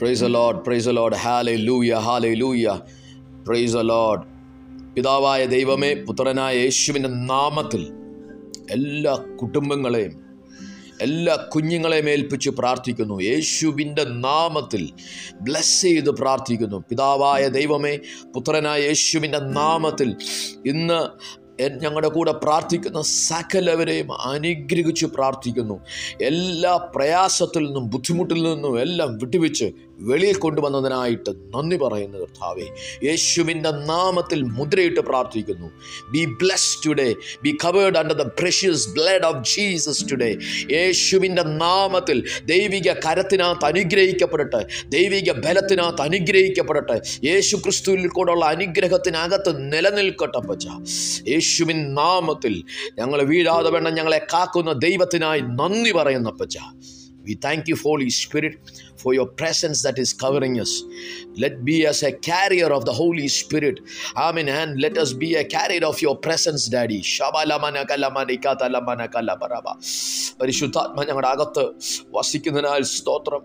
Price the Lord hallelujah hallelujah praise the Lord പിതാവായ ദൈവമേ, പുത്രനായ യേശുവിൻ്റെ നാമത്തിൽ എല്ലാ കുടുംബങ്ങളെയും എല്ലാ കുഞ്ഞുങ്ങളെയും ഏൽപ്പിച്ച് പ്രാർത്ഥിക്കുന്നു. യേശുവിൻ്റെ നാമത്തിൽ ബ്ലെസ് ചെയ്ത് പ്രാർത്ഥിക്കുന്നു. പിതാവായ ദൈവമേ, പുത്രനായ യേശുവിൻ്റെ നാമത്തിൽ ഇന്ന് ഞങ്ങളുടെ കൂടെ പ്രാർത്ഥിക്കുന്ന സകലവരെയും അനുഗ്രഹിച്ച് പ്രാർത്ഥിക്കുന്നു. എല്ലാ പ്രയാസത്തിൽ നിന്നും ബുദ്ധിമുട്ടിൽ നിന്നും എല്ലാം വിട്ടുവെച്ച് വെളിയിൽ കൊണ്ടുവന്നതിനായിട്ട് നന്ദി പറയുന്നു കർത്താവേ. യേശുവിൻ്റെ നാമത്തിൽ മുദ്രയിട്ട് പ്രാർത്ഥിക്കുന്നു. Be blessed today, be covered under the precious blood of Jesus today. യേശുവിൻ്റെ നാമത്തിൽ ദൈവിക കരത്തിനകത്ത് അനുഗ്രഹിക്കപ്പെടട്ടെ, ദൈവിക ബലത്തിനകത്ത് അനുഗ്രഹിക്കപ്പെടട്ടെ. യേശു ക്രിസ്തുവിൽ കൂടെയുള്ള അനുഗ്രഹത്തിനകത്ത് നിലനിൽക്കട്ടെ അപ്പച്ചാ. യേശുവിൻ നാമത്തിൽ ഞങ്ങൾ വീഴാതെ വേണം. ഞങ്ങളെ കാക്കുന്ന ദൈവത്തിനായി നന്ദി പറയുന്നു അപ്പച്ചാ. We thank you, Holy Spirit, for your presence that is covering us. Let be as a carrier of the Holy Spirit. Amen. And let us be a carrier of your presence, Daddy. പരിശുദ്ധാത്മ ഞങ്ങളുടെ അകത്ത് വസിക്കുന്നതിനാൽ സ്തോത്രം.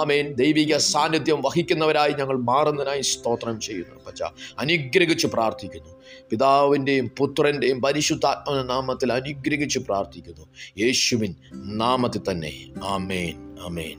ആമേൻ. ദൈവിക സാന്നിധ്യം വഹിക്കുന്നവരായി ഞങ്ങൾ മാറുന്നതിനായി സ്തോത്രം ചെയ്യുന്നു അപ്പച്ചാ. അനുഗ്രഹിച്ച് പ്രാർത്ഥിക്കുന്നു. പിതാവിൻ്റെയും പുത്രൻ്റെയും പരിശുദ്ധാത്മ നാമത്തിൽ അനുഗ്രഹിച്ച് പ്രാർത്ഥിക്കുന്നു. യേശുവിൻ നാമത്തിൽ തന്നെ. ആമേൻ ആമേൻ.